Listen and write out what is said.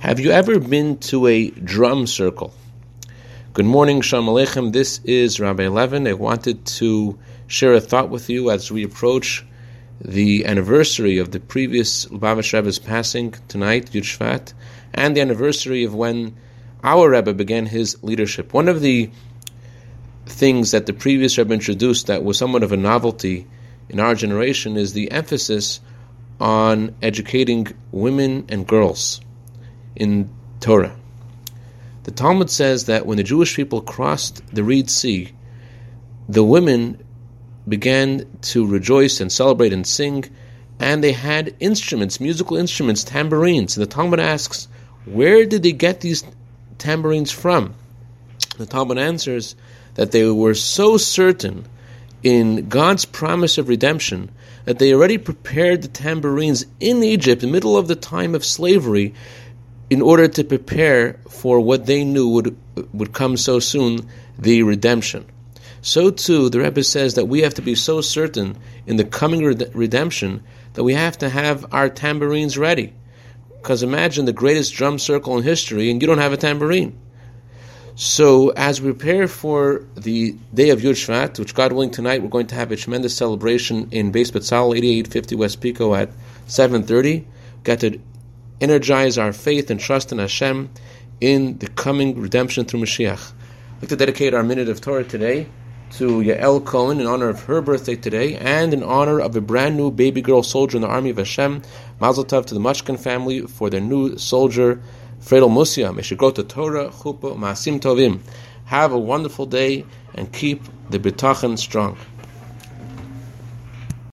Have you ever been to a drum circle? Good morning, Shalom Aleichem. This is Rabbi Levin. I wanted to share a thought with you as we approach the anniversary of the previous Lubavitch Rebbe's passing tonight, Yud Shvat, and the anniversary of when our Rebbe began his leadership. One of the things that the previous Rebbe introduced that was somewhat of a novelty in our generation is the emphasis on educating women and girls in Torah. The Talmud says that when the Jewish people crossed the Reed Sea, the women began to rejoice and celebrate and sing, and they had instruments, musical instruments, tambourines. And the Talmud asks, where did they get these tambourines from? The Talmud answers that they were so certain in God's promise of redemption that they already prepared the tambourines in Egypt, in the middle of the time of slavery, in order to prepare for what they knew would come so soon, the redemption. So too, the Rebbe says that we have to be so certain in the coming redemption that we have to have our tambourines ready. Because imagine the greatest drum circle in history and you don't have a tambourine. So as we prepare for the day of Yud Shvat, which God willing tonight we're going to have a tremendous celebration in Bais Petzal, 8850 West Pico at 7:30. Got to energize our faith and trust in Hashem in the coming redemption through Mashiach. I'd like to dedicate our minute of Torah today to Ya'el Cohen in honor of her birthday today and in honor of a brand new baby girl soldier in the army of Hashem. Mazel Tov to the Mushkin family for their new soldier, Fredel Musia. May she grow to Torah, Chuppah, Maasim Tovim. Have a wonderful day and keep the bitachon strong.